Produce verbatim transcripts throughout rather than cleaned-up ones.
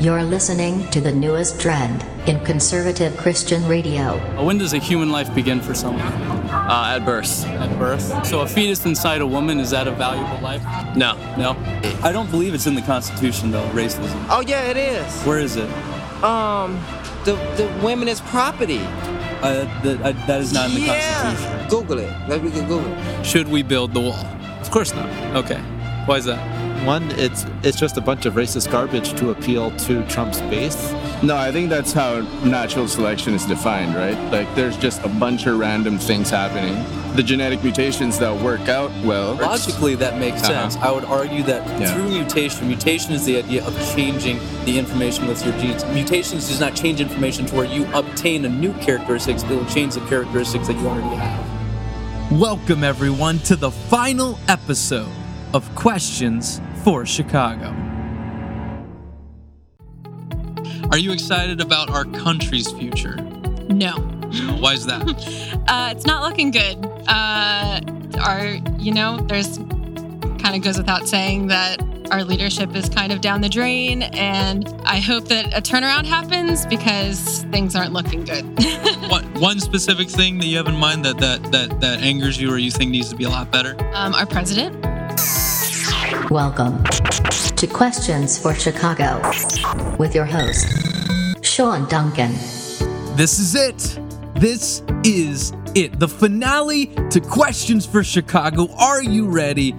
You're listening to the newest trend in conservative Christian radio. When does a human life begin for someone? Uh, at birth. At birth. So a fetus inside a woman, is that a valuable life? No. No? I don't believe it's in the Constitution, though, racism. Oh, yeah, it is. Where is it? Um, the, the women is property. Uh, the, uh, that is not in the yeah. Constitution. Google it. Maybe we can Google it. Should we build the wall? Of course not. Okay. Why is that? One, it's it's just a bunch of racist garbage to appeal to Trump's base. No, I think that's how natural selection is defined, right? Like, there's just a bunch of random things happening. The genetic mutations that work out well. Logically, that makes uh-huh. sense. I would argue that yeah. through mutation, mutation is the idea of changing the information with your genes. Mutations does not change information to where you obtain a new characteristic. It will change the characteristics that you already have. Welcome, everyone, to the final episode of Questions for Chicago. Are you excited about our country's future? No. No, why is that? uh, it's not looking good. Uh, our, you know, there's kind of goes without saying that our leadership is kind of down the drain, and I hope that a turnaround happens because things aren't looking good. What one specific thing that you have in mind that that that that angers you or you think needs to be a lot better? Um, our president. Welcome to Questions for Chicago with your host, Sean Duncan. This is it. This is it. The finale to Questions for Chicago. Are you ready?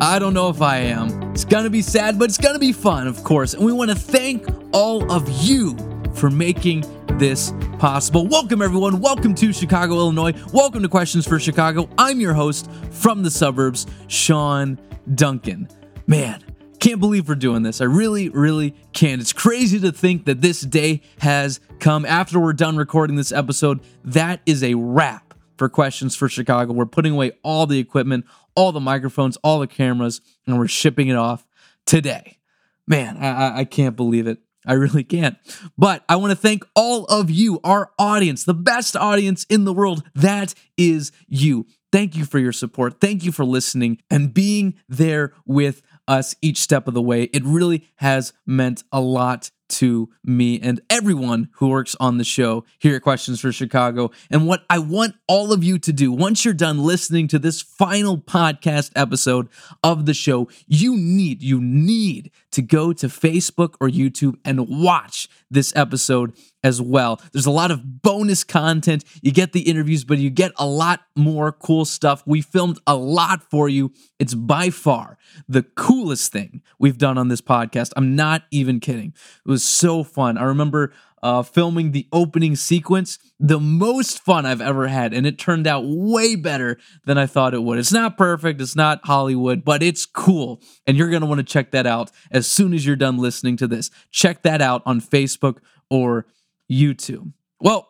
I don't know if I am. It's going to be sad, but it's going to be fun, of course. And we want to thank all of you for making this possible. Welcome, everyone. Welcome to Chicago, Illinois. Welcome to Questions for Chicago. I'm your host from the suburbs, Sean Duncan. Man, can't believe we're doing this. I really, really can't. It's crazy to think that this day has come. After we're done recording this episode, that is a wrap for Questions for Chicago. We're putting away all the equipment, all the microphones, all the cameras, and we're shipping it off today. Man, I, I can't believe it. I really can't. But I want to thank all of you, our audience, the best audience in the world. That is you. Thank you for your support. Thank you for listening and being there with us each step of the way. It really has meant a lot to me and everyone who works on the show here at Questions for Chicago. And what I want all of you to do, once you're done listening to this final podcast episode of the show, you need, you need to go to Facebook or YouTube and watch this episode as well. There's a lot of bonus content. You get the interviews, but you get a lot more cool stuff. We filmed a lot for you. It's by far the coolest thing we've done on this podcast. I'm not even kidding. It was so fun. I remember uh, filming the opening sequence, the most fun I've ever had, and it turned out way better than I thought it would. It's not perfect, it's not Hollywood, but it's cool, and you're going to want to check that out as soon as you're done listening to this. Check that out on Facebook or YouTube. Well,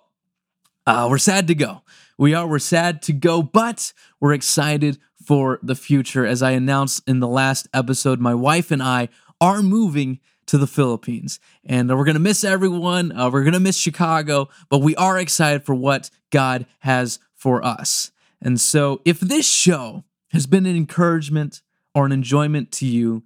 uh, we're sad to go. We are. We're sad to go, but we're excited for the future. As I announced in the last episode, my wife and I are moving to the Philippines, and we're going to miss everyone. Uh, we're going to miss Chicago, but we are excited for what God has for us. And so if this show has been an encouragement or an enjoyment to you,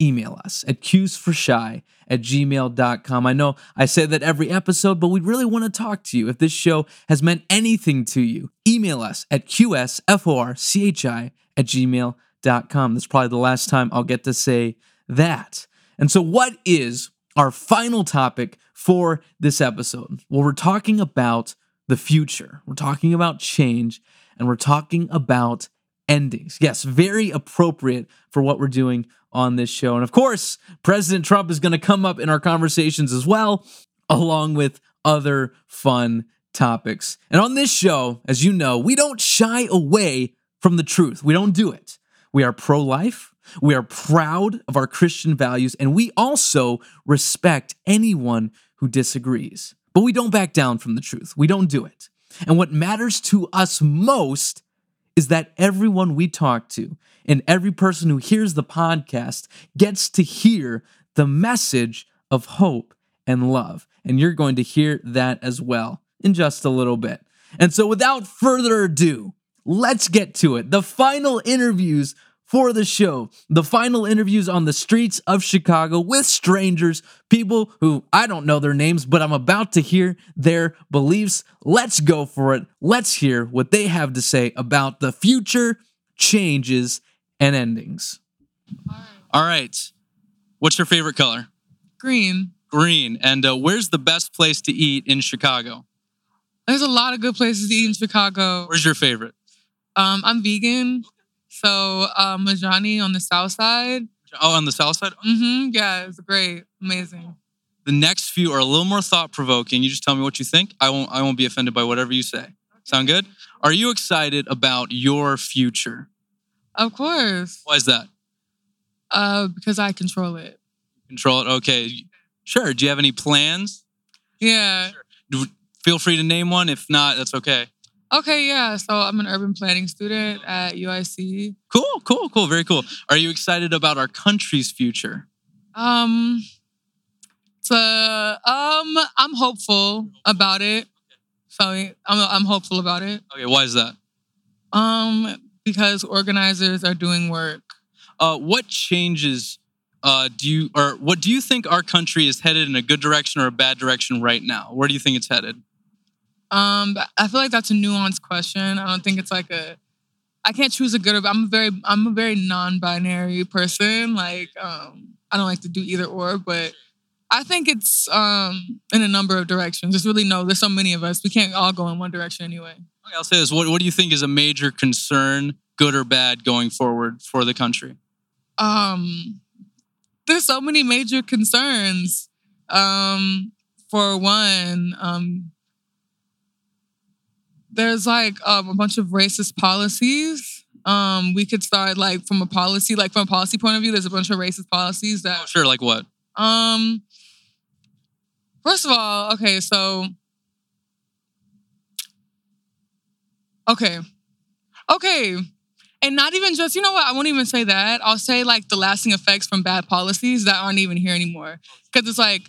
email us at cues for shy at gmail dot com. I know I say that every episode, but we really want to talk to you. If this show has meant anything to you, email us at Q S F O R C H I at gmail dot com. That's probably the last time I'll get to say that. And so what is our final topic for this episode? Well, we're talking about the future. We're talking about change, and we're talking about endings. Yes, very appropriate for what we're doing on this show. And of course, President Trump is going to come up in our conversations as well, along with other fun topics. And on this show, as you know, we don't shy away from the truth. We don't do it. We are pro-life. We are proud of our Christian values, and we also respect anyone who disagrees. But we don't back down from the truth. We don't do it. And what matters to us most is that everyone we talk to and every person who hears the podcast gets to hear the message of hope and love. And you're going to hear that as well in just a little bit. And so without further ado, let's get to it. The final interviews for the show, the final interviews on the streets of Chicago with strangers, people who I don't know their names, but I'm about to hear their beliefs. Let's go for it. Let's hear what they have to say about the future, changes, and endings. All right. What's your favorite color? Green. Green. And uh, where's the best place to eat in Chicago? There's a lot of good places to eat in Chicago. Where's your favorite? Um, I'm vegan. So uh, Majani on the south side. Oh, on the south side? Mm-hmm. Yeah, it's great. Amazing. The next few are a little more thought-provoking. You just tell me what you think. I won't I won't be offended by whatever you say. Okay. Sound good? Are you excited about your future? Of course. Why is that? Uh, because I control it. Control it? Okay. Sure. Do you have any plans? Yeah. Sure. Do, feel free to name one. If not, that's okay. Okay, yeah. So I'm an urban planning student at U I C. Cool, cool, cool. Very cool. Are you excited about our country's future? Um, so, um, I'm hopeful about it. So I'm I'm hopeful about it. Okay, why is that? Um, because organizers are doing work. Uh, what changes uh, do you, or what do you think our country is headed in a good direction or a bad direction right now? Where do you think it's headed? Um, I feel like that's a nuanced question. I don't think it's like a. I can't choose a good. Or, I'm a very. I'm a very non-binary person. Like, um, I don't like to do either or. But I think it's um, in a number of directions. There's really no. There's so many of us. We can't all go in one direction anyway. Okay, I'll say this. What What do you think is a major concern, good or bad, going forward for the country? Um, there's so many major concerns. Um, for one, um. There's like um, a bunch of racist policies. Um, we could start like from a policy, like from a policy point of view. There's a bunch of racist policies that. Oh, sure, like what? Um. First of all, okay, so. Okay, okay, and not even just you know what I won't even say that. I'll say like the lasting effects from bad policies that aren't even here anymore because it's like.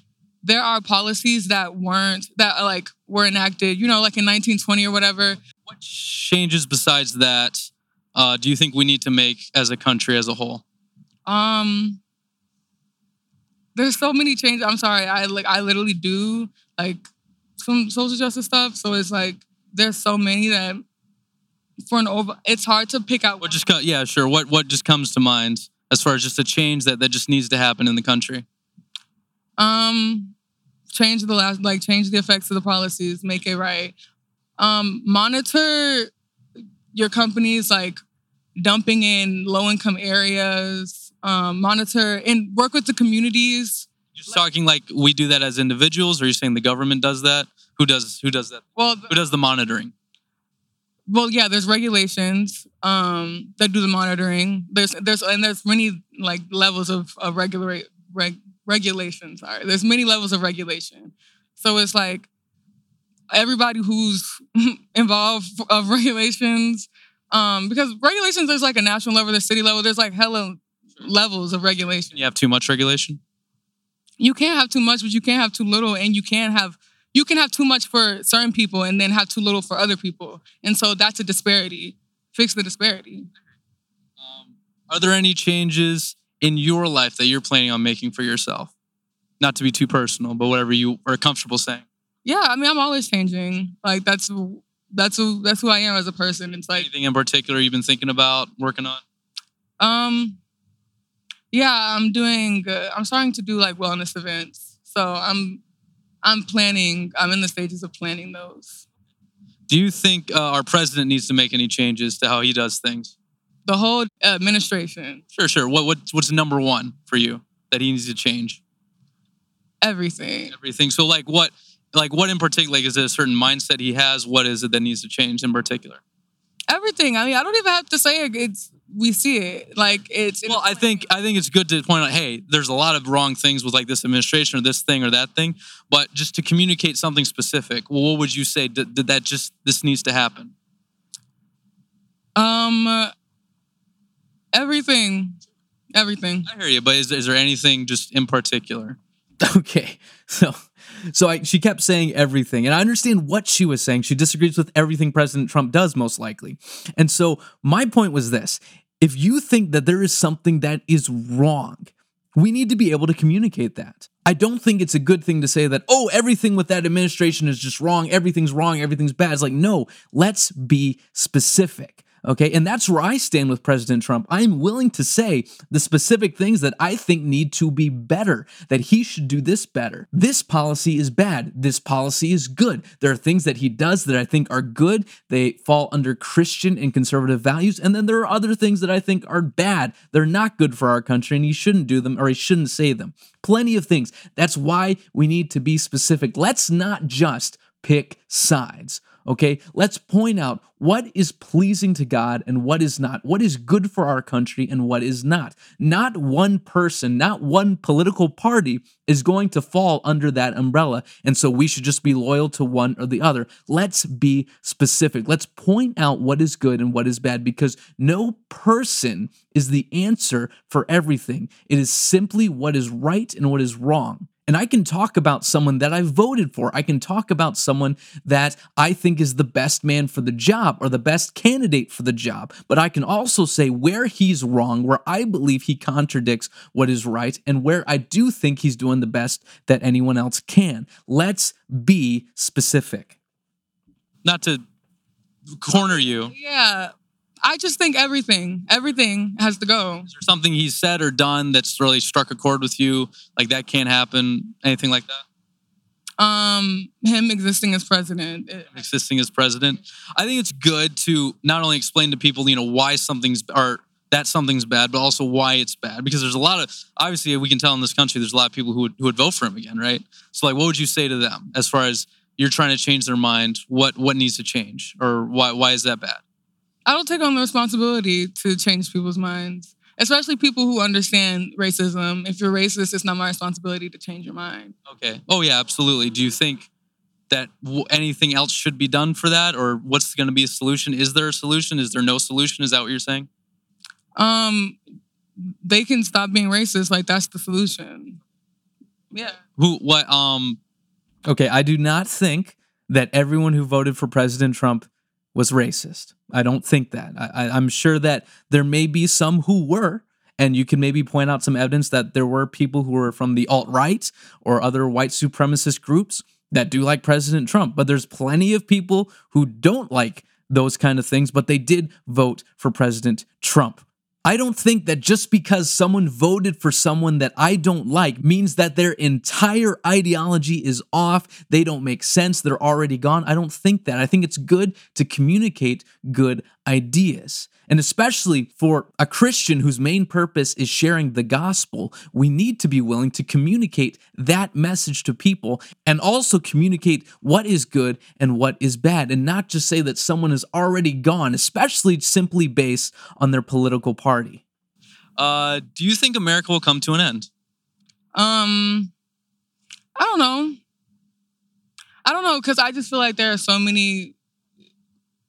There are policies that weren't, that like were enacted, you know, like in nineteen twenty or whatever. What changes besides that uh, do you think we need to make as a country as a whole? Um, there's so many changes. I'm sorry. I like, I literally do like some social justice stuff. So it's like, there's so many that for an over, it's hard to pick out. What just co- yeah, sure. What, what just comes to mind as far as just a change that, that just needs to happen in the country? Um, change the last, like change the effects of the policies, make it right. Um, monitor your companies like dumping in low income areas. Um, monitor and work with the communities. You're like, talking like we do that as individuals, or you're saying the government does that? Who does who does that? Well, the, who does the monitoring? Well, yeah, there's regulations um, that do the monitoring. There's there's and there's many like levels of of regulate reg. Regulations are. There's many levels of regulation. So it's like everybody who's involved of regulations, um, because regulations, there's like a national level, there's city level, there's like hella levels of regulation. You have too much regulation? You can't have too much, but you can't have too little. And you can't have, you can have too much for certain people and then have too little for other people. And so that's a disparity. Fix the disparity. Um, are there any changes in your life that you're planning on making for yourself? Not to be too personal, but whatever you are comfortable saying. Yeah, I mean, I'm always changing. Like, that's that's who, that's who I am as a person. It's like anything in particular you've been thinking about, working on? Um, yeah, I'm doing, uh, I'm starting to do, like, wellness events. So I'm I'm planning, I'm in the stages of planning those. Do you think uh, our president needs to make any changes to how he does things? The whole administration. Sure, sure. What what what's number one for you that he needs to change? Everything. Everything. So like what like what in particular? Like, is it a certain mindset he has? What is it that needs to change in particular? Everything. I mean, I don't even have to say it. It's we see it. Like it's Well, I think I think it's good to point out, hey, there's a lot of wrong things with like this administration or this thing or that thing, but just to communicate something specific, well, what would you say did, did that just this needs to happen? Um Everything. Everything. I hear you, but is, is there anything just in particular? Okay. So so I, she kept saying everything, and I understand what she was saying. She disagrees with everything President Trump does, most likely. And so my point was this. If you think that there is something that is wrong, we need to be able to communicate that. I don't think it's a good thing to say that, oh, everything with that administration is just wrong, everything's wrong, everything's bad. It's like, no, let's be specific, okay? And that's where I stand with President Trump. I'm willing to say the specific things that I think need to be better, that he should do this better. This policy is bad. This policy is good. There are things that he does that I think are good. They fall under Christian and conservative values. And then there are other things that I think are bad. They're not good for our country, and he shouldn't do them, or he shouldn't say them. Plenty of things. That's why we need to be specific. Let's not just pick sides, okay? Let's point out what is pleasing to God and what is not, what is good for our country and what is not. Not one person, not one political party is going to fall under that umbrella, and so we should just be loyal to one or the other. Let's be specific. Let's point out what is good and what is bad, because no person is the answer for everything. It is simply what is right and what is wrong. And I can talk about someone that I voted for. I can talk about someone that I think is the best man for the job or the best candidate for the job. But I can also say where he's wrong, where I believe he contradicts what is right, and where I do think he's doing the best that anyone else can. Let's be specific. Not to corner you. Yeah. I just think everything, everything has to go. Is there something he's said or done that's really struck a chord with you? Like, that can't happen, anything like that? Um, him existing as president. Existing as president. I think it's good to not only explain to people, you know, why something's, or that something's bad, but also why it's bad. Because there's a lot of, obviously we can tell in this country, there's a lot of people who would, who would vote for him again, right? So like, what would you say to them as far as you're trying to change their mind? What, what needs to change, or why, why is that bad? I don't take on the responsibility to change people's minds, especially people who understand racism. If you're racist, it's not my responsibility to change your mind. Okay. Oh, yeah, absolutely. Do you think that anything else should be done for that, or what's going to be a solution? Is there a solution? Is there no solution? Is that what you're saying? Um, they can stop being racist. Like, that's the solution. Yeah. Who, what, um... Okay, I do not think that everyone who voted for President Trump was racist. I don't think that. I, I'm sure that there may be some who were, and you can maybe point out some evidence that there were people who were from the alt-right or other white supremacist groups that do like President Trump, but there's plenty of people who don't like those kind of things, but they did vote for President Trump. I don't think that just because someone voted for someone that I don't like means that their entire ideology is off, they don't make sense, they're already gone. I don't think that. I think it's good to communicate good ideas. And especially for a Christian whose main purpose is sharing the gospel, we need to be willing to communicate that message to people, and also communicate what is good and what is bad, and not just say that someone is already gone, especially simply based on their political party. Uh, do you think America will come to an end? Um, I don't know. I don't know, because I just feel like there are so many...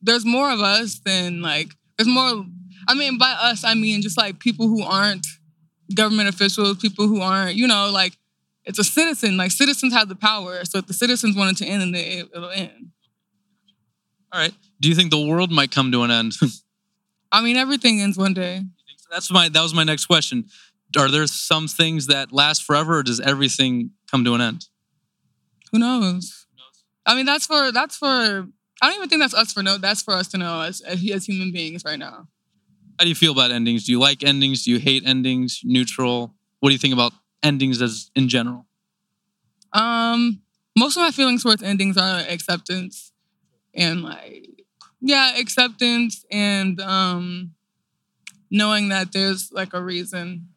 There's more of us than, like... There's more, I mean, by us, I mean just like people who aren't government officials, people who aren't, you know, like, it's a citizen. Like, citizens have the power. So if the citizens want it to end, then it'll end. All right. Do you think the world might come to an end? I mean, everything ends one day. That's my, that was my next question. Are there some things that last forever, or does everything come to an end? Who knows? Who knows? I mean, that's for, that's for... I don't even think that's us for no. That's for us to know as, as human beings right now. How do you feel about endings? Do you like endings? Do you hate endings? Neutral? What do you think about endings as in general? Um, most of my feelings towards endings are acceptance and like, yeah, acceptance and um, knowing that there's like a reason.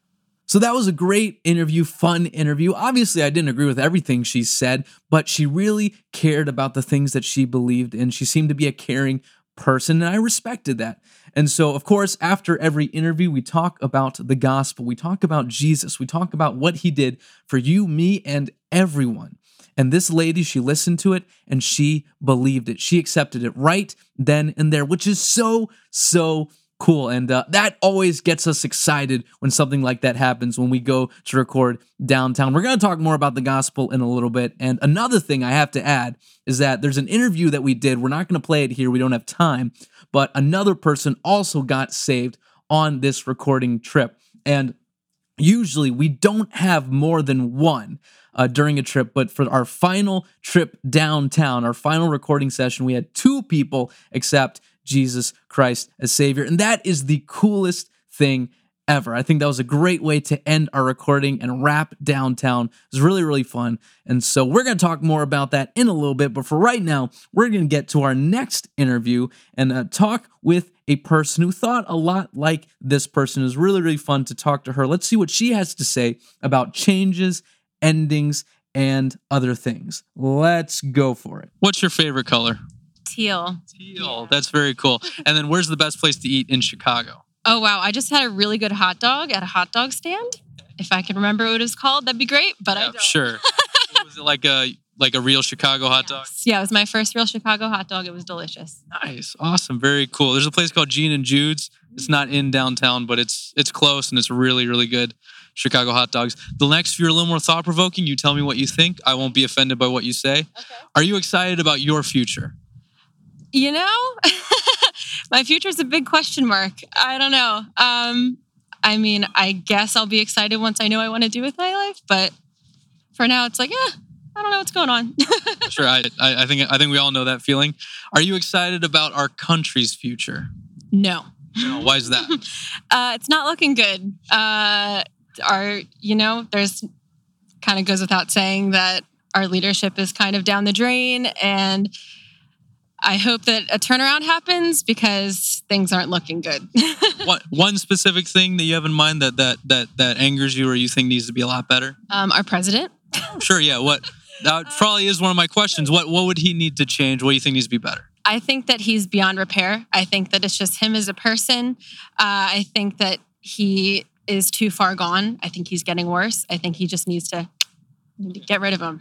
So that was a great interview, fun interview. Obviously, I didn't agree with everything she said, but she really cared about the things that she believed in. She seemed to be a caring person, and I respected that. And so, of course, after every interview, we talk about the gospel. We talk about Jesus. We talk about what he did for you, me, and everyone. And this lady, she listened to it, and she believed it. She accepted it right then and there, which is so, so cool, and uh, that always gets us excited when something like that happens when we go to record downtown. We're going to talk more about the gospel in a little bit, and another thing I have to add is that there's an interview that we did. We're not going to play it here. We don't have time, but another person also got saved on this recording trip. And usually we don't have more than one uh, during a trip, but for our final trip downtown, our final recording session, we had two people accept Jesus Christ as Savior. And that is the coolest thing ever. I think that was a great way to end our recording and wrap downtown. It was really, really fun. And so we're going to talk more about that in a little bit. But for right now, we're going to get to our next interview and uh, talk with a person who thought a lot like this person. It was really, really fun to talk to her. Let's see what she has to say about changes, endings, and other things. Let's go for it. What's your favorite color? Teal. Teal. Yeah. That's very cool. And then where's the best place to eat in Chicago? Oh, wow. I just had a really good hot dog at a hot dog stand. If I can remember what it was called, that'd be great, but yeah, I don't. Sure. Was it like a like a real Chicago hot yes. dog? Yeah, it was my first real Chicago hot dog. It was delicious. Nice. Awesome. Very cool. There's a place called Gene and Jude's. It's not in downtown, but it's it's close, and it's really, really good Chicago hot dogs. The next few are a little more thought-provoking. You tell me what you think. I won't be offended by what you say. Okay. Are you excited about your future? You know, my future is a big question mark. I don't know. Um, I mean, I guess I'll be excited once I know I want to do with my life. But for now, it's like, yeah, I don't know what's going on. Sure. I, I think I think we all know that feeling. Are you excited about our country's future? No. No, why is that? uh, it's not looking good. Uh, our, you know, there's kind of goes without saying that our leadership is kind of down the drain, and I hope that a turnaround happens because things aren't looking good. What one specific thing that you have in mind that that that that angers you or you think needs to be a lot better? Um, our president. Sure, yeah. What that probably is one of my questions. What what would he need to change? What do you think needs to be better? I think that he's beyond repair. I think that it's just him as a person. Uh, I think that he is too far gone. I think he's getting worse. I think he just needs to get rid of him.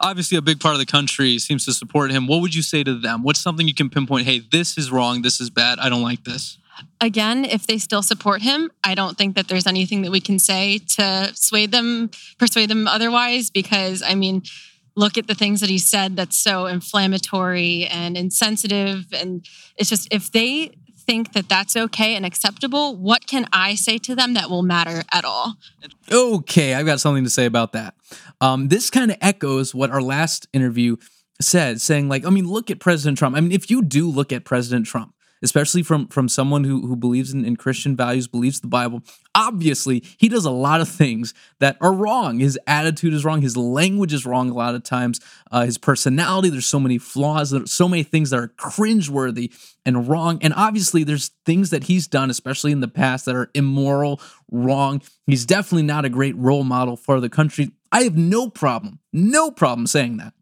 Obviously, a big part of the country seems to support him. What would you say to them? What's something you can pinpoint? Hey, this is wrong. This is bad. I don't like this. Again, if they still support him, I don't think that there's anything that we can say to sway them, persuade them otherwise, because, I mean, look at the things that he said that's so inflammatory and insensitive. And it's just, if they think that that's okay and acceptable, what can I say to them that will matter at all? Okay, I've got something to say about that. Um, this kind of echoes what our last interview said, saying like, I mean, look at President Trump. I mean, if you do look at President Trump, especially from, from someone who, who believes in, in Christian values, believes the Bible, obviously he does a lot of things that are wrong. His attitude is wrong. His language is wrong a lot of times. Uh, his personality, there's so many flaws, there's so many things that are cringeworthy and wrong. And obviously there's things that he's done, especially in the past, that are immoral, wrong. He's definitely not a great role model for the country. I have no problem, no problem saying that.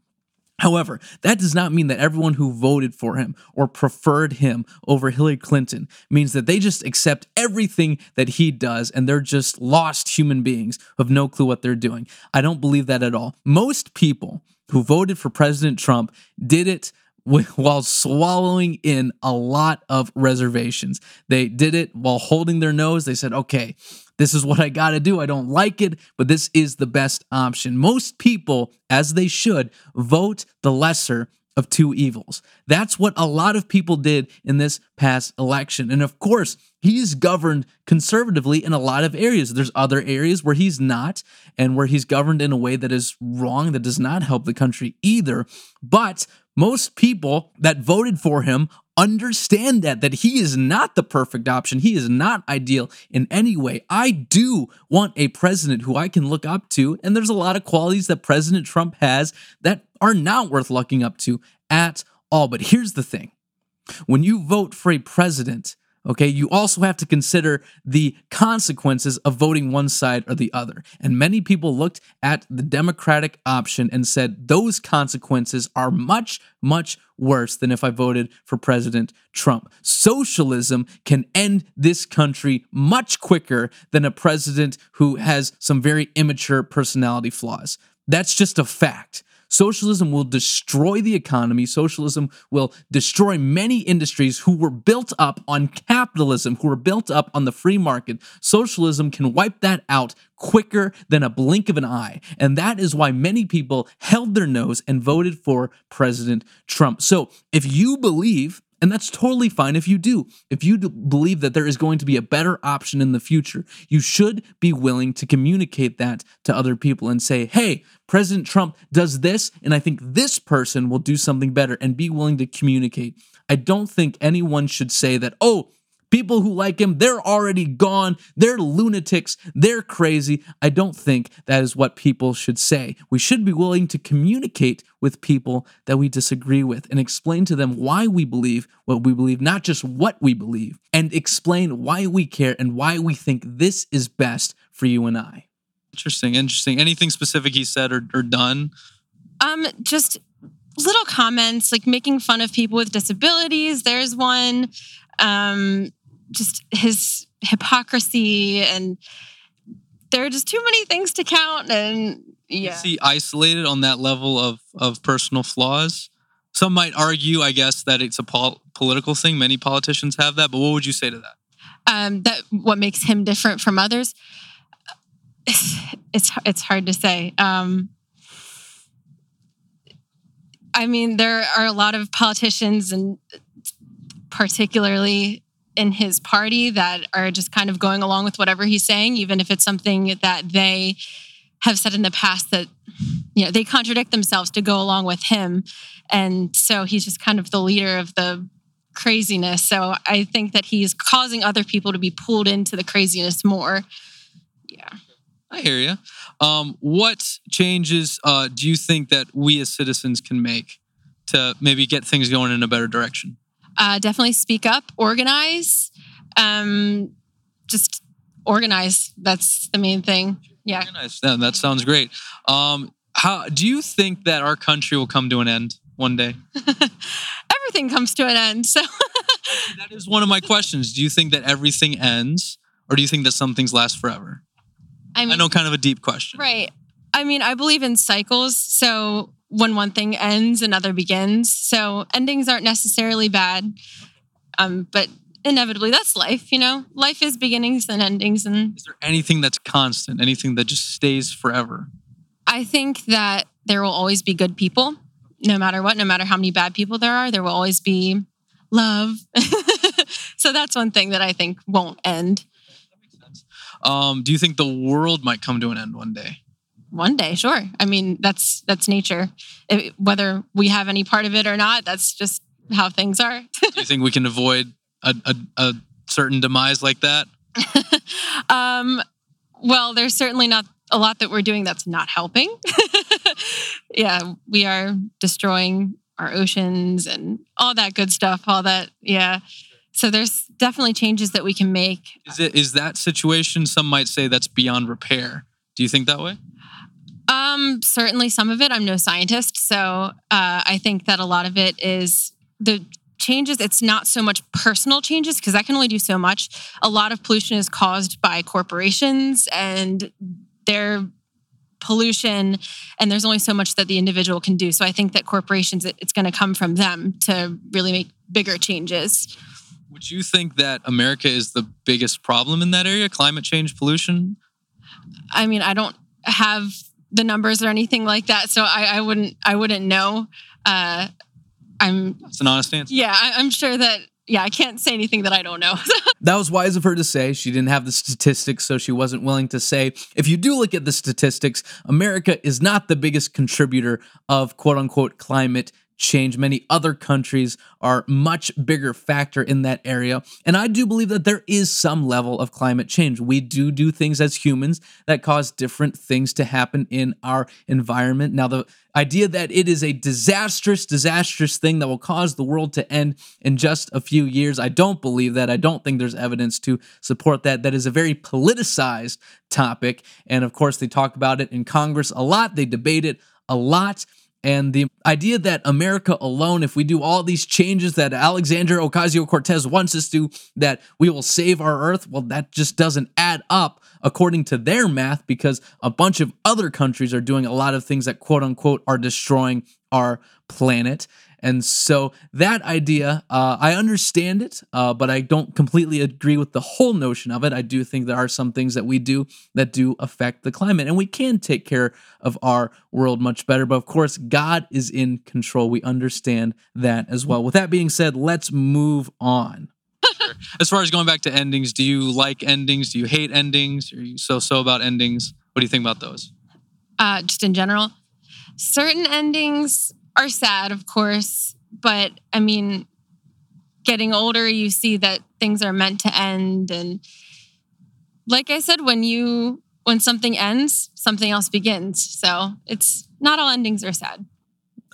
However, that does not mean that everyone who voted for him or preferred him over Hillary Clinton means that they just accept everything that he does and they're just lost human beings who have no clue what they're doing. I don't believe that at all. Most people who voted for President Trump did it while swallowing in a lot of reservations. They did it while holding their nose. They said, okay, this is what I got to do. I don't like it, but this is the best option. Most people, as they should, vote the lesser of two evils. That's what a lot of people did in this past election. And of course, he's governed conservatively in a lot of areas. There's other areas where he's not and where he's governed in a way that is wrong, that does not help the country either. But most people that voted for him understand that, that he is not the perfect option. He is not ideal in any way. I do want a president who I can look up to, and there's a lot of qualities that President Trump has that are not worth looking up to at all. But here's the thing. When you vote for a president, okay, you also have to consider the consequences of voting one side or the other. And many people looked at the Democratic option and said those consequences are much, much worse than if I voted for President Trump. Socialism can end this country much quicker than a president who has some very immature personality flaws. That's just a fact. Socialism will destroy the economy. Socialism will destroy many industries who were built up on capitalism, who were built up on the free market. Socialism can wipe that out quicker than a blink of an eye. And that is why many people held their nose and voted for President Trump. So if you believe, And that's totally fine if you do. If you do believe that there is going to be a better option in the future, you should be willing to communicate that to other people and say, hey, President Trump does this, and I think this person will do something better, and be willing to communicate. I don't think anyone should say that, oh, people who like him, they're already gone. They're lunatics. They're crazy. I don't think that is what people should say. We should be willing to communicate with people that we disagree with and explain to them why we believe what we believe, not just what we believe, and explain why we care and why we think this is best for you and I. Interesting, interesting. Anything specific he said or, or done? Um, just little comments, like making fun of people with disabilities. There's one. Um, just his hypocrisy, and there are just too many things to count. And yeah, is he isolated on that level of, of personal flaws? Some might argue, I guess, that it's a pol- political thing. Many politicians have that, but what would you say to that? Um, that what makes him different from others? It's it's, it's hard to say. Um, I mean, there are a lot of politicians, and particularly in his party, that are just kind of going along with whatever he's saying, even if it's something that they have said in the past that, you know, they contradict themselves to go along with him. And so he's just kind of the leader of the craziness. So I think that he's causing other people to be pulled into the craziness more. Yeah. I hear you. Um, what changes uh, do you think that we as citizens can make to maybe get things going in a better direction? Uh, definitely speak up, organize, um, just organize. That's the main thing. Yeah. Organize. Yeah, that sounds great. Um, how do you think that our country will come to an end one day? Everything comes to an end. So that is one of my questions. Do you think that everything ends, or do you think that some things last forever? I mean, I know, kind of a deep question. Right. I mean, I believe in cycles. So when one thing ends, another begins. So endings aren't necessarily bad, um, but inevitably that's life, you know? Life is beginnings and endings. And is there anything that's constant, anything that just stays forever? I think that there will always be good people, no matter what, no matter how many bad people there are. There will always be love. So that's one thing that I think won't end. That makes sense. Um, do you think the world might come to an end one day? One day, sure. I mean, that's that's nature. It, whether we have any part of it or not, that's just how things are. Do you think we can avoid a, a, a certain demise like that? um, well, there's certainly not a lot that we're doing that's not helping. Yeah, we are destroying our oceans and all that good stuff. All that, yeah. So there's definitely changes that we can make. Is it is that situation? Some might say that's beyond repair. Do you think that way? Um, certainly some of it. I'm no scientist, so uh, I think that a lot of it is the changes. It's not so much personal changes, because I can only do so much. A lot of pollution is caused by corporations and their pollution, and there's only so much that the individual can do. So I think that corporations, it, it's going to come from them to really make bigger changes. Would you think that America is the biggest problem in that area? Climate change, pollution? I mean, I don't have the numbers or anything like that, so I, I wouldn't. I wouldn't know. Uh, I'm. It's an honest answer. Yeah, I, I'm sure that. Yeah, I can't say anything that I don't know. That was wise of her to say. She didn't have the statistics, so she wasn't willing to say. If you do look at the statistics, America is not the biggest contributor of quote unquote climate change. Many other countries are much bigger factor in that area. And I do believe that there is some level of climate change. We do do things as humans that cause different things to happen in our environment. Now, the idea that it is a disastrous, disastrous thing that will cause the world to end in just a few years, I don't believe that. I don't think there's evidence to support that. That is a very politicized topic. And of course, they talk about it in Congress a lot. They debate it a lot. And the idea that America alone, if we do all these changes that Alexandria Ocasio-Cortez wants us to, that we will save our Earth, well, that just doesn't add up according to their math, because a bunch of other countries are doing a lot of things that, quote unquote, are destroying our planet. And so that idea, uh, I understand it, uh, but I don't completely agree with the whole notion of it. I do think there are some things that we do that do affect the climate, and we can take care of our world much better. But of course, God is in control. We understand that as well. With that being said, let's move on. As far as going back to endings, do you like endings? Do you hate endings? Are you so-so about endings? What do you think about those? Uh, just in general? Certain endings are sad, of course. But, I mean, getting older, you see that things are meant to end. And like I said, when you... When something ends, something else begins. So it's not all endings are sad.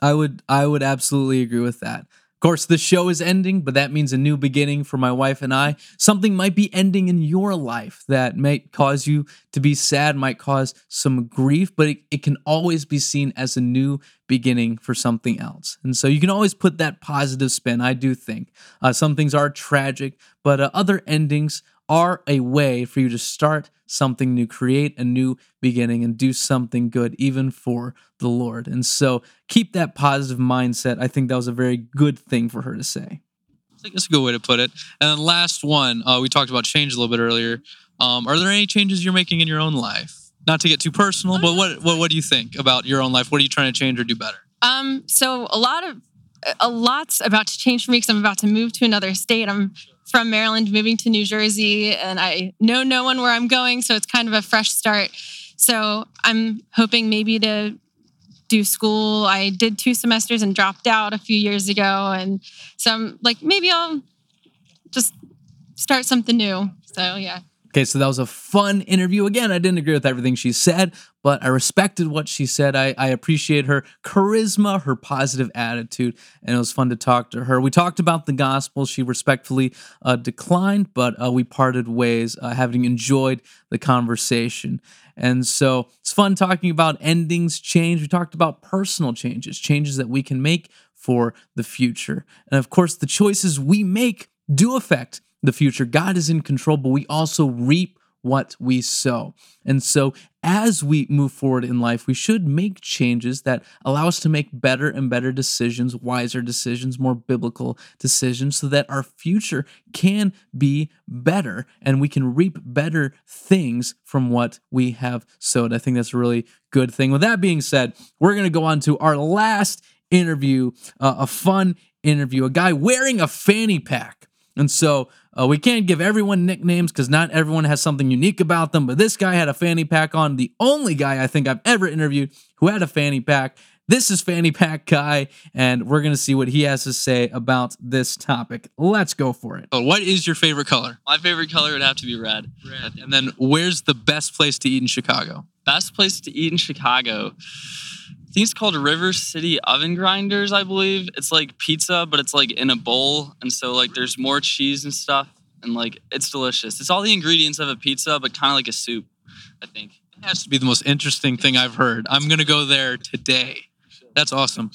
I would I would absolutely agree with that. Of course, the show is ending, but that means a new beginning for my wife and I. Something might be ending in your life that might cause you to be sad, might cause some grief, but it, it can always be seen as a new beginning for something else. And so you can always put that positive spin, I do think. Uh, some things are tragic, but uh, other endings are a way for you to start something new, create a new beginning, and do something good, even for the Lord. And so keep that positive mindset. I think that was a very good thing for her to say. I think that's a good way to put it. And then last one, uh, we talked about change a little bit earlier. Um, are there any changes you're making in your own life? Not to get too personal, but what, what what do you think about your own life? What are you trying to change or do better? Um, so a lot of, a lot's about to change for me because I'm about to move to another state. I'm from Maryland, moving to New Jersey, and I know no one where I'm going, so it's kind of a fresh start. So I'm hoping maybe to do school. I did two semesters and dropped out a few years ago, and so I'm like, maybe I'll just start something new. So, yeah. Okay, so that was a fun interview. Again, I didn't agree with everything she said, but I respected what she said. I, I appreciate her charisma, her positive attitude, and it was fun to talk to her. We talked about the gospel. She respectfully uh, declined, but uh, we parted ways, uh, having enjoyed the conversation. And so it's fun talking about endings, change. We talked about personal changes, changes that we can make for the future. And of course, the choices we make do affect the future. God is in control, but we also reap what we sow. And so as we move forward in life, we should make changes that allow us to make better and better decisions, wiser decisions, more biblical decisions, so that our future can be better and we can reap better things from what we have sowed. I think that's a really good thing. With that being said, we're going to go on to our last interview, uh, a fun interview, a guy wearing a fanny pack. And so uh, we can't give everyone nicknames because not everyone has something unique about them, but this guy had a fanny pack on, the only guy I think I've ever interviewed who had a fanny pack. This is Fanny Pack Guy, and we're going to see what he has to say about this topic. Let's go for it. Oh, what is your favorite color? My favorite color would have to be red. Red. And then where's the best place to eat in Chicago? Best place to eat in Chicago? I think it's called River City Oven Grinders, I believe. It's like pizza, but it's like in a bowl. And so like there's more cheese and stuff. And like it's delicious. It's all the ingredients of a pizza, but kind of like a soup, I think. It has to be the most interesting thing I've heard. I'm going to go there today. That's awesome.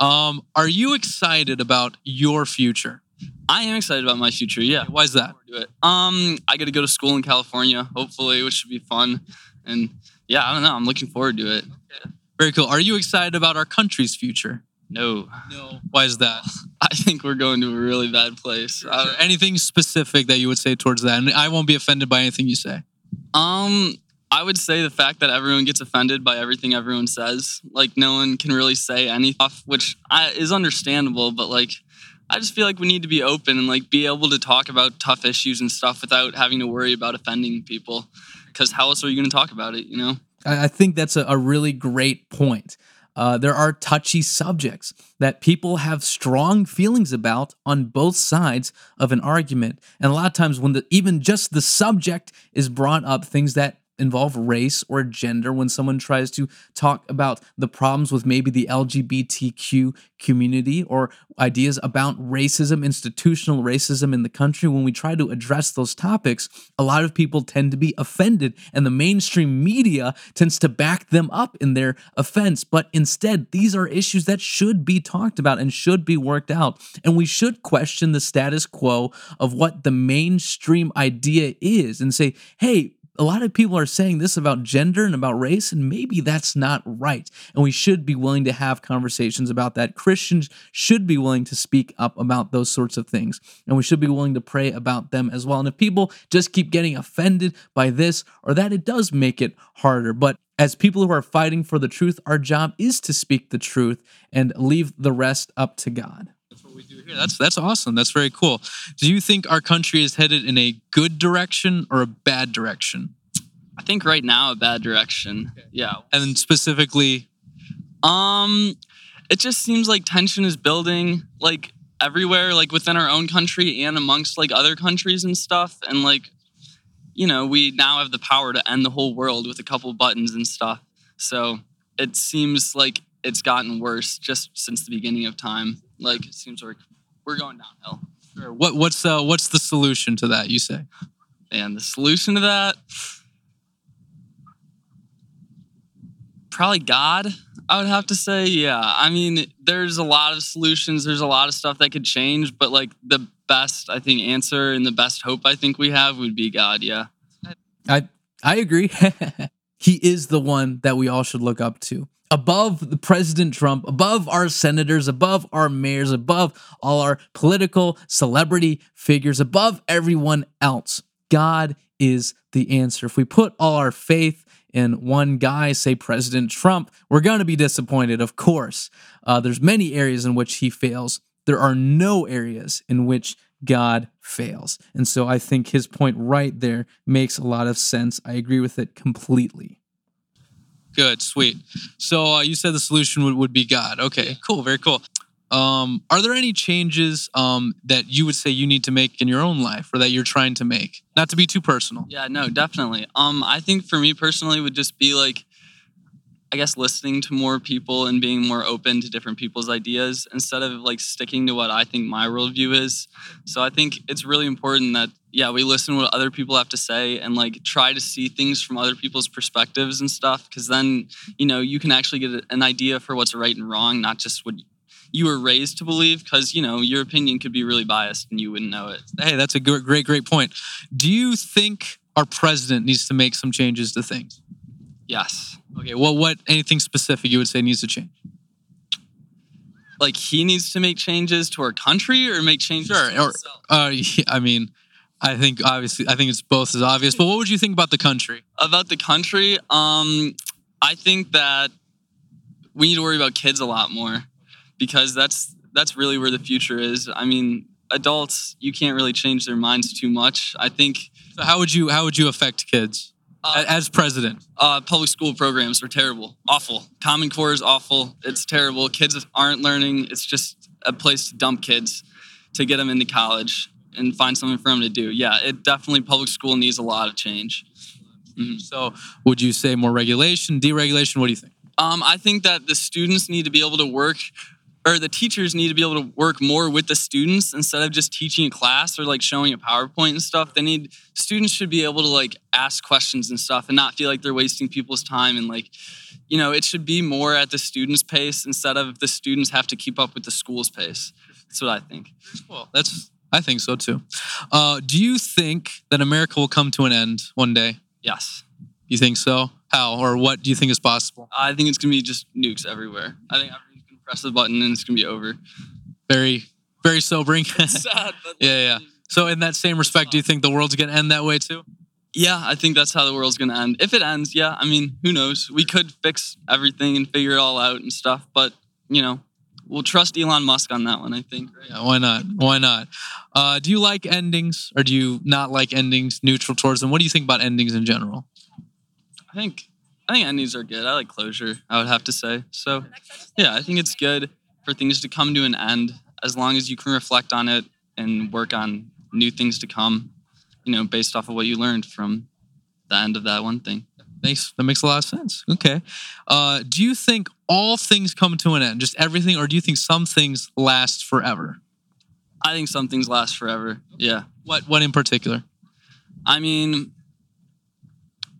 Um, are you excited about your future? I am excited about my future, yeah. Why is that? Um, I got to go to school in California, hopefully, which should be fun. And yeah, I don't know. I'm looking forward to it. Okay. Very cool. Are you excited about our country's future? No. No. Why is that? I think we're going to a really bad place. Is there anything specific that you would say towards that? And I won't be offended by anything you say. Um, I would say the fact that everyone gets offended by everything everyone says. Like, no one can really say anything, which I, is understandable. But, like, I just feel like we need to be open and, like, be able to talk about tough issues and stuff without having to worry about offending people. Because how else are you going to talk about it, you know? I think that's a really great point. Uh, there are touchy subjects that people have strong feelings about on both sides of an argument. And a lot of times when the, even just the subject is brought up, things that involve race or gender, when someone tries to talk about the problems with maybe the L G B T Q community or ideas about racism, institutional racism in the country, when we try to address those topics, a lot of people tend to be offended, and the mainstream media tends to back them up in their offense. But instead, these are issues that should be talked about and should be worked out, and we should question the status quo of what the mainstream idea is and say, hey, a lot of people are saying this about gender and about race, and maybe that's not right. And we should be willing to have conversations about that. Christians should be willing to speak up about those sorts of things, and we should be willing to pray about them as well. And if people just keep getting offended by this or that, it does make it harder. But As people who are fighting for the truth, our job is to speak the truth and leave the rest up to God. That's what we do here. That's that's awesome. That's very cool. Do you think our country is headed in a good direction or a bad direction? I think right now a bad direction. Okay. Yeah. And specifically, um, it just seems like tension is building, like everywhere, like within our own country and amongst like other countries and stuff. And like, you know, we now have the power to end the whole world with a couple buttons and stuff. So it seems like it's gotten worse just since the beginning of time. Like it seems like we're going downhill. Sure. What what's uh, what's the solution to that? You say, man, the solution to that. Probably God, I would have to say. Yeah. I mean, there's a lot of solutions. There's a lot of stuff that could change, but like the best, I think, answer and the best hope I think we have would be God. Yeah. I, I agree. He is the one that we all should look up to. Above the President Trump, above our senators, above our mayors, above all our political celebrity figures, above everyone else, God is the answer. If we put all our faith in one guy, say President Trump, we're going to be disappointed, of course. Uh, there's many areas in which he fails. There are no areas in which God fails. And so I think his point right there makes a lot of sense. I agree with it completely. Good, sweet. So uh, you said the solution would, would be God. Okay, cool, very cool. Um, are there any changes um, that you would say you need to make in your own life or that you're trying to make? Not to be too personal. Yeah, no, definitely. Um, I think for me personally would just be like, I guess, listening to more people and being more open to different people's ideas instead of like sticking to what I think my worldview is. So I think it's really important that, yeah, we listen to what other people have to say and like try to see things from other people's perspectives and stuff. Because then, you know, you can actually get an idea for what's right and wrong, not just what you were raised to believe, because, you know, your opinion could be really biased and you wouldn't know it. Hey, that's a great, great, great point. Do you think our president needs to make some changes to things? Yes. Okay, well, what, anything specific you would say needs to change? Like, he needs to make changes to our country or make changes sure, to or, himself? Uh, yeah, I mean, I think, obviously, I think it's both as obvious, but what would you think about the country? About the country? Um, I think that we need to worry about kids a lot more. Because that's that's really where the future is. I mean, adults, you can't really change their minds too much. I think. So how would you how would you affect kids uh, as president? Uh, public school programs are terrible, awful. Common Core is awful. It's terrible. Kids aren't learning. It's just a place to dump kids to get them into college and find something for them to do. Yeah, it definitely public school needs a lot of change. Mm-hmm. So would you say more regulation, deregulation? What do you think? Um, I think that the students need to be able to work. Or the teachers need to be able to work more with the students instead of just teaching a class or like showing a PowerPoint and stuff. They need, students should be able to like ask questions and stuff and not feel like they're wasting people's time. And like, you know, it should be more at the students' pace instead of the students have to keep up with the school's pace. That's what I think. Well, that's, I think so too. Uh, do you think that America will come to an end one day? Yes. You think so? How or what do you think is possible? I think it's going to be just nukes everywhere. I think every- press the button and it's gonna be over. Very, very sobering. It's sad, but yeah, yeah. So in that same respect, do you think the world's gonna end that way too? Yeah, I think that's how the world's gonna end. If it ends, yeah. I mean, who knows? We could fix everything and figure it all out and stuff, but you know, we'll trust Elon Musk on that one, I think. Right? Yeah, why not? Why not? Uh, do you like endings or do you not like endings, neutral towards them? What do you think about endings in general? I think I think endings are good. I like closure, I would have to say. So, yeah, I think it's good for things to come to an end as long as you can reflect on it and work on new things to come, you know, based off of what you learned from the end of that one thing. Thanks. That makes a lot of sense. Okay. Uh, do you think all things come to an end, just everything, or do you think some things last forever? I think some things last forever, yeah. What? What in particular? I mean...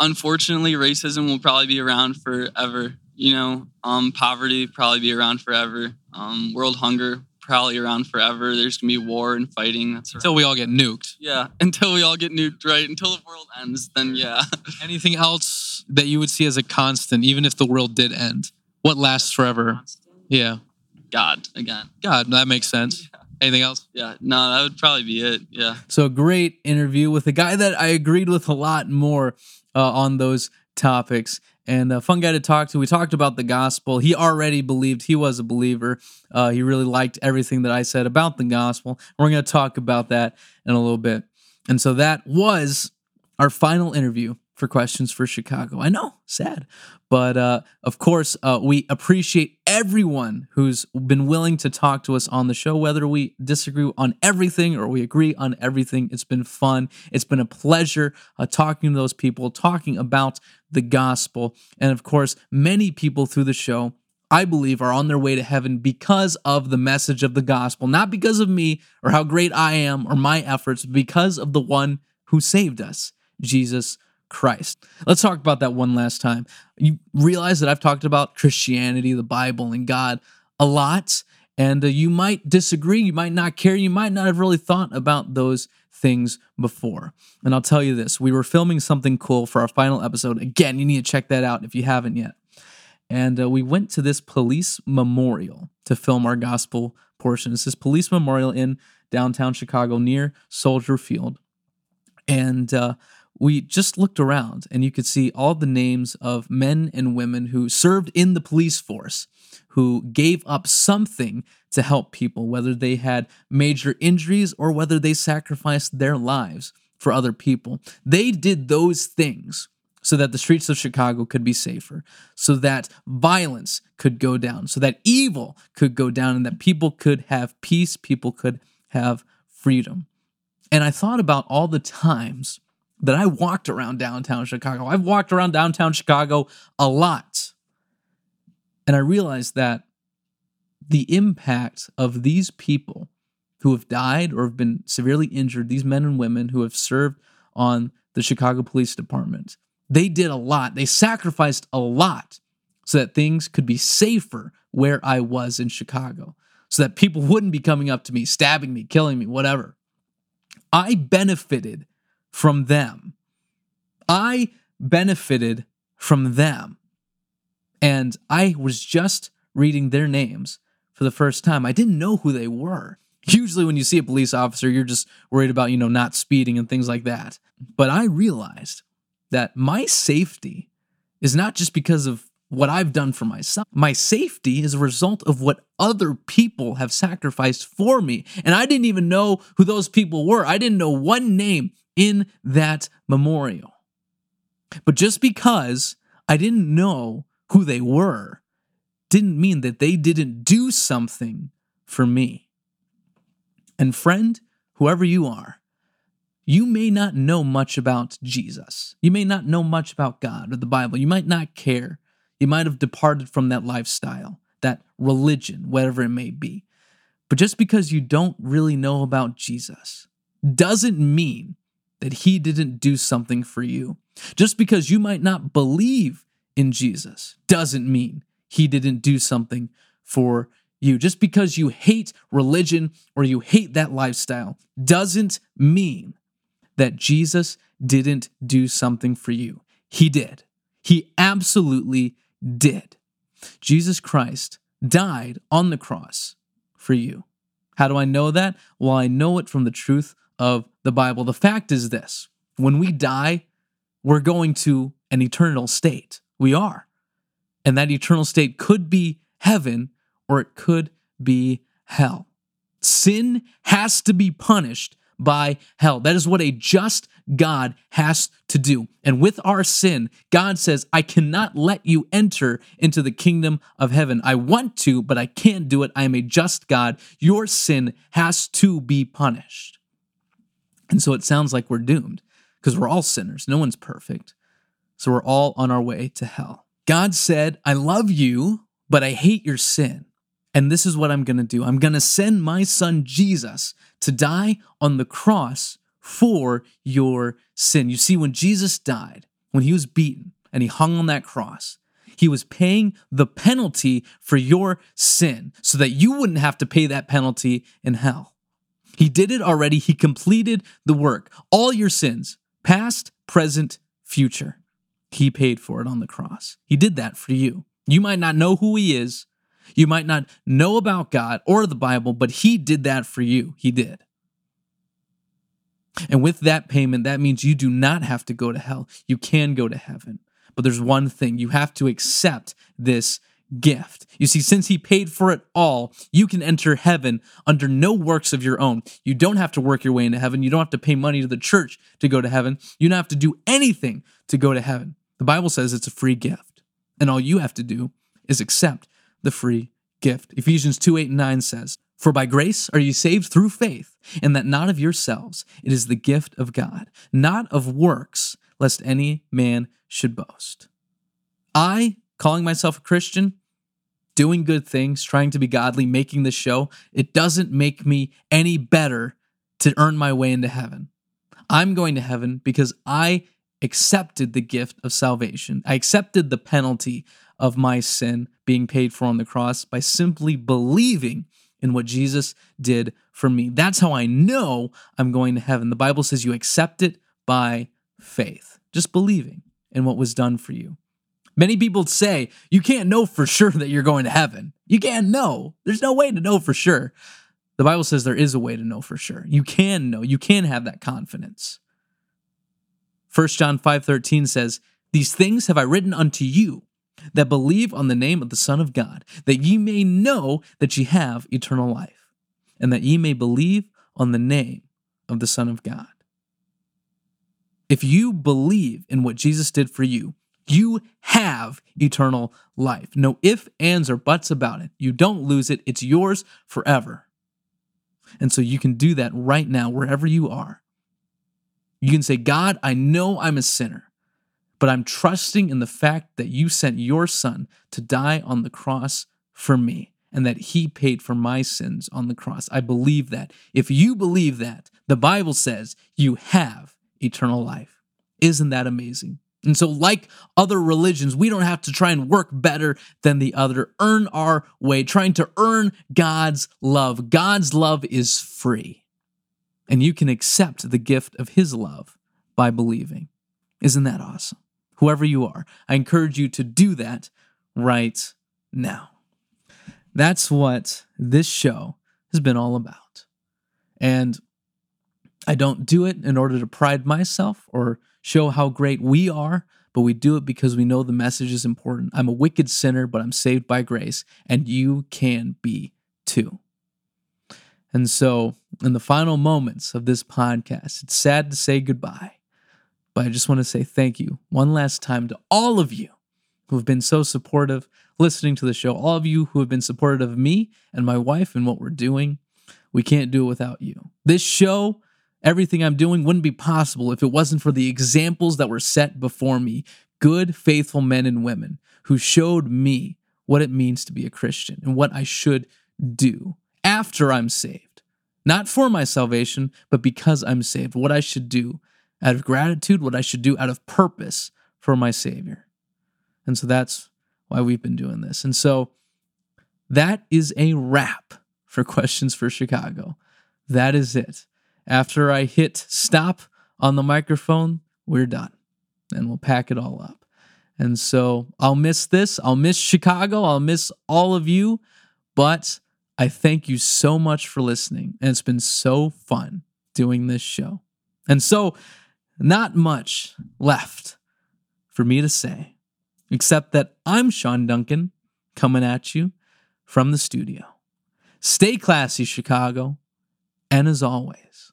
Unfortunately, racism will probably be around forever, you know, um, poverty probably be around forever, um, world hunger probably around forever. There's going to be war and fighting. That's until we all get nuked. Yeah, until we all get nuked, right? Until the world ends, then yeah. Anything else that you would see as a constant, even if the world did end? What lasts forever? Constant? Yeah. God, again. God, that makes sense. Yeah. Anything else? Yeah, no, that would probably be it, yeah. So a great interview with a guy that I agreed with a lot more Uh, on those topics and a fun guy to talk to. We talked about the gospel. He already believed. He was a believer. Uh, he really liked everything that I said about the gospel. We're going to talk about that in a little bit. And so that was our final interview for Questions for Chicago. I know, sad. But uh, of course, uh, we appreciate everyone who's been willing to talk to us on the show, whether we disagree on everything or we agree on everything. It's been fun. It's been a pleasure uh, talking to those people, talking about the gospel. And of course, many people through the show, I believe, are on their way to heaven because of the message of the gospel, not because of me or how great I am or my efforts, because of the one who saved us, Jesus Christ. Let's talk about that one last time. You realize that I've talked about Christianity, the Bible, and God a lot, and uh, you might disagree, you might not care, you might not have really thought about those things before. And I'll tell you this, we were filming something cool for our final episode. Again, you need to check that out if you haven't yet. And uh, we went to this police memorial to film our gospel portion. It's this police memorial in downtown Chicago near Soldier Field. And uh, we just looked around, and you could see all the names of men and women who served in the police force, who gave up something to help people, whether they had major injuries or whether they sacrificed their lives for other people. They did those things so that the streets of Chicago could be safer, so that violence could go down, so that evil could go down, and that people could have peace, people could have freedom. And I thought about all the times that I walked around downtown Chicago. I've walked around downtown Chicago a lot. And I realized that the impact of these people who have died or have been severely injured, these men and women who have served on the Chicago Police Department, they did a lot. They sacrificed a lot so that things could be safer where I was in Chicago, so that people wouldn't be coming up to me, stabbing me, killing me, whatever. I benefited from them. I benefited from them. And I was just reading their names for the first time. I didn't know who they were. Usually when you see a police officer, you're just worried about, you know, not speeding and things like that. But I realized that my safety is not just because of what I've done for myself. My safety is a result of what other people have sacrificed for me. And I didn't even know who those people were. I didn't know one name in that memorial. But just because I didn't know who they were didn't mean that they didn't do something for me. And friend, whoever you are, you may not know much about Jesus. You may not know much about God or the Bible. You might not care. You might have departed from that lifestyle, that religion, whatever it may be. But just because you don't really know about Jesus doesn't mean that he didn't do something for you. Just because you might not believe in Jesus doesn't mean he didn't do something for you. Just because you hate religion or you hate that lifestyle doesn't mean that Jesus didn't do something for you. He did. He absolutely did. Jesus Christ died on the cross for you. How do I know that? Well, I know it from the truth of the Bible. The fact is this: when we die, we're going to an eternal state. We are. And that eternal state could be heaven or it could be hell. Sin has to be punished by hell. That is what a just God has to do. And with our sin, God says, I cannot let you enter into the kingdom of heaven. I want to, but I can't do it. I am a just God. Your sin has to be punished. And so it sounds like we're doomed because we're all sinners. No one's perfect. So we're all on our way to hell. God said, I love you, but I hate your sin. And this is what I'm going to do. I'm going to send my son Jesus to die on the cross for your sin. You see, when Jesus died, when he was beaten and he hung on that cross, he was paying the penalty for your sin so that you wouldn't have to pay that penalty in hell. He did it already. He completed the work. All your sins, past, present, future, he paid for it on the cross. He did that for you. You might not know who he is. You might not know about God or the Bible, but he did that for you. He did. And with that payment, that means you do not have to go to hell. You can go to heaven. But there's one thing: you have to accept this gift. You see, since he paid for it all, you can enter heaven under no works of your own. You don't have to work your way into heaven. You don't have to pay money to the church to go to heaven. You don't have to do anything to go to heaven. The Bible says it's a free gift, and all you have to do is accept the free gift. Ephesians two, eight, and nine says, "For by grace are you saved through faith, and that not of yourselves. It is the gift of God, not of works, lest any man should boast." I, calling myself a Christian, doing good things, trying to be godly, making this show, it doesn't make me any better to earn my way into heaven. I'm going to heaven because I accepted the gift of salvation. I accepted the penalty of my sin being paid for on the cross by simply believing in what Jesus did for me. That's how I know I'm going to heaven. The Bible says you accept it by faith, just believing in what was done for you. Many people say, you can't know for sure that you're going to heaven. You can't know. There's no way to know for sure. The Bible says there is a way to know for sure. You can know. You can have that confidence. First John five thirteen says, "These things have I written unto you that believe on the name of the Son of God, that ye may know that ye have eternal life, and that ye may believe on the name of the Son of God." If you believe in what Jesus did for you, you have eternal life. No ifs, ands, or buts about it. You don't lose it. It's yours forever. And so you can do that right now, wherever you are. You can say, "God, I know I'm a sinner, but I'm trusting in the fact that you sent your son to die on the cross for me and that he paid for my sins on the cross. I believe that." If you believe that, the Bible says you have eternal life. Isn't that amazing? And so, like other religions, we don't have to try and work better than the other, earn our way, trying to earn God's love. God's love is free, and you can accept the gift of his love by believing. Isn't that awesome? Whoever you are, I encourage you to do that right now. That's what this show has been all about. And I don't do it in order to pride myself or show how great we are, but we do it because we know the message is important. I'm a wicked sinner, but I'm saved by grace, and you can be too. And so, in the final moments of this podcast, it's sad to say goodbye, but I just want to say thank you one last time to all of you who have been so supportive listening to the show, all of you who have been supportive of me and my wife and what we're doing. We can't do it without you. This show, everything I'm doing, wouldn't be possible if it wasn't for the examples that were set before me. Good, faithful men and women who showed me what it means to be a Christian and what I should do after I'm saved. Not for my salvation, but because I'm saved. What I should do out of gratitude, what I should do out of purpose for my Savior. And so that's why we've been doing this. And so that is a wrap for Questions for Chicago. That is it. After I hit stop on the microphone, we're done, and we'll pack it all up. And so I'll miss this. I'll miss Chicago. I'll miss all of you, but I thank you so much for listening, and it's been so fun doing this show. And so not much left for me to say, except that I'm Sean Duncan coming at you from the studio. Stay classy, Chicago, and as always,